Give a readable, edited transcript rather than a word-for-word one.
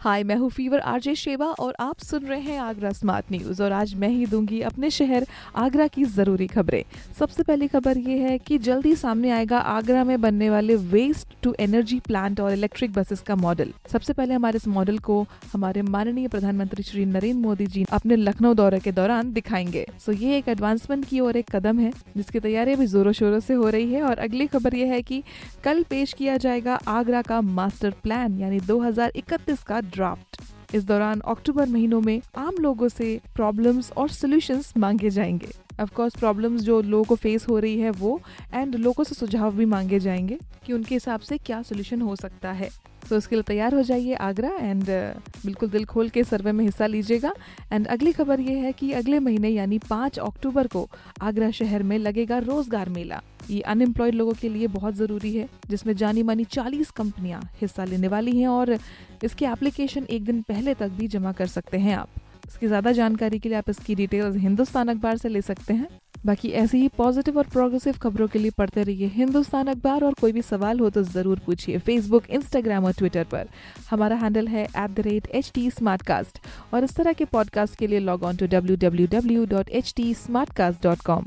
हाय, मैं हूँ fever RJ Sheba और आप सुन रहे हैं आगरा स्मार्ट न्यूज़ और आज मैं ही दूंगी अपने शहर आगरा की ज़रूरी खबरें। सबसे पहली खबर ये है कि जल्दी सामने आएगा आगरा में बनने वाले वेस्ट टू एनर्जी प्लांट और इलेक्ट्रिक बसेस का मॉडल। सबसे पहले हमारे इस मॉडल को हमारे माननीय प्रधानमंत्री श्री नरेंद्र मोदी जी अपने लखनऊ दौरे के दौरान दिखाएंगे। सो ये एक एडवांसमेंट की और एक कदम है जिसकी तैयारी भी जोरों शोरों से हो रही है। और अगली खबर ये है कि कल पेश किया जाएगा आगरा का मास्टर प्लान यानी 2031 का ड्राफ्ट। इस दौरान अक्टूबर महीनों में आम लोगों से प्रॉब्लम्स और सॉल्यूशंस मांगे जाएंगे। ऑफ कोर्स प्रॉब्लम्स जो लोगों को फेस हो रही है वो, एंड लोगों से सुझाव भी मांगे जाएंगे कि उनके हिसाब से क्या सॉल्यूशन हो सकता है। तो इसके लिए तैयार हो जाइए आगरा एंड बिल्कुल दिल खोल के सर्वे में हिस्सा लीजिएगा। एंड अगली खबर ये है कि अगले महीने यानी 5 अक्टूबर को आगरा शहर में लगेगा रोजगार मेला। ये अनएम्प्लॉयड लोगों के लिए बहुत ज़रूरी है जिसमें जानी मानी 40 कंपनियां हिस्सा लेने वाली हैं और इसकी एप्लीकेशन एक दिन पहले तक भी जमा कर सकते हैं आप। इसकी ज़्यादा जानकारी के लिए आप इसकी डिटेल्स हिंदुस्तान अखबार से ले सकते हैं। बाकी ऐसी ही पॉजिटिव और प्रोग्रेसिव खबरों के लिए पढ़ते रहिए हिंदुस्तान अखबार और कोई भी सवाल हो तो ज़रूर पूछिए फेसबुक, इंस्टाग्राम और ट्विटर पर। हमारा हैंडल है @HT Smartcast और इस तरह के पॉडकास्ट के लिए लॉग ऑन टू www.htsmartcast.com।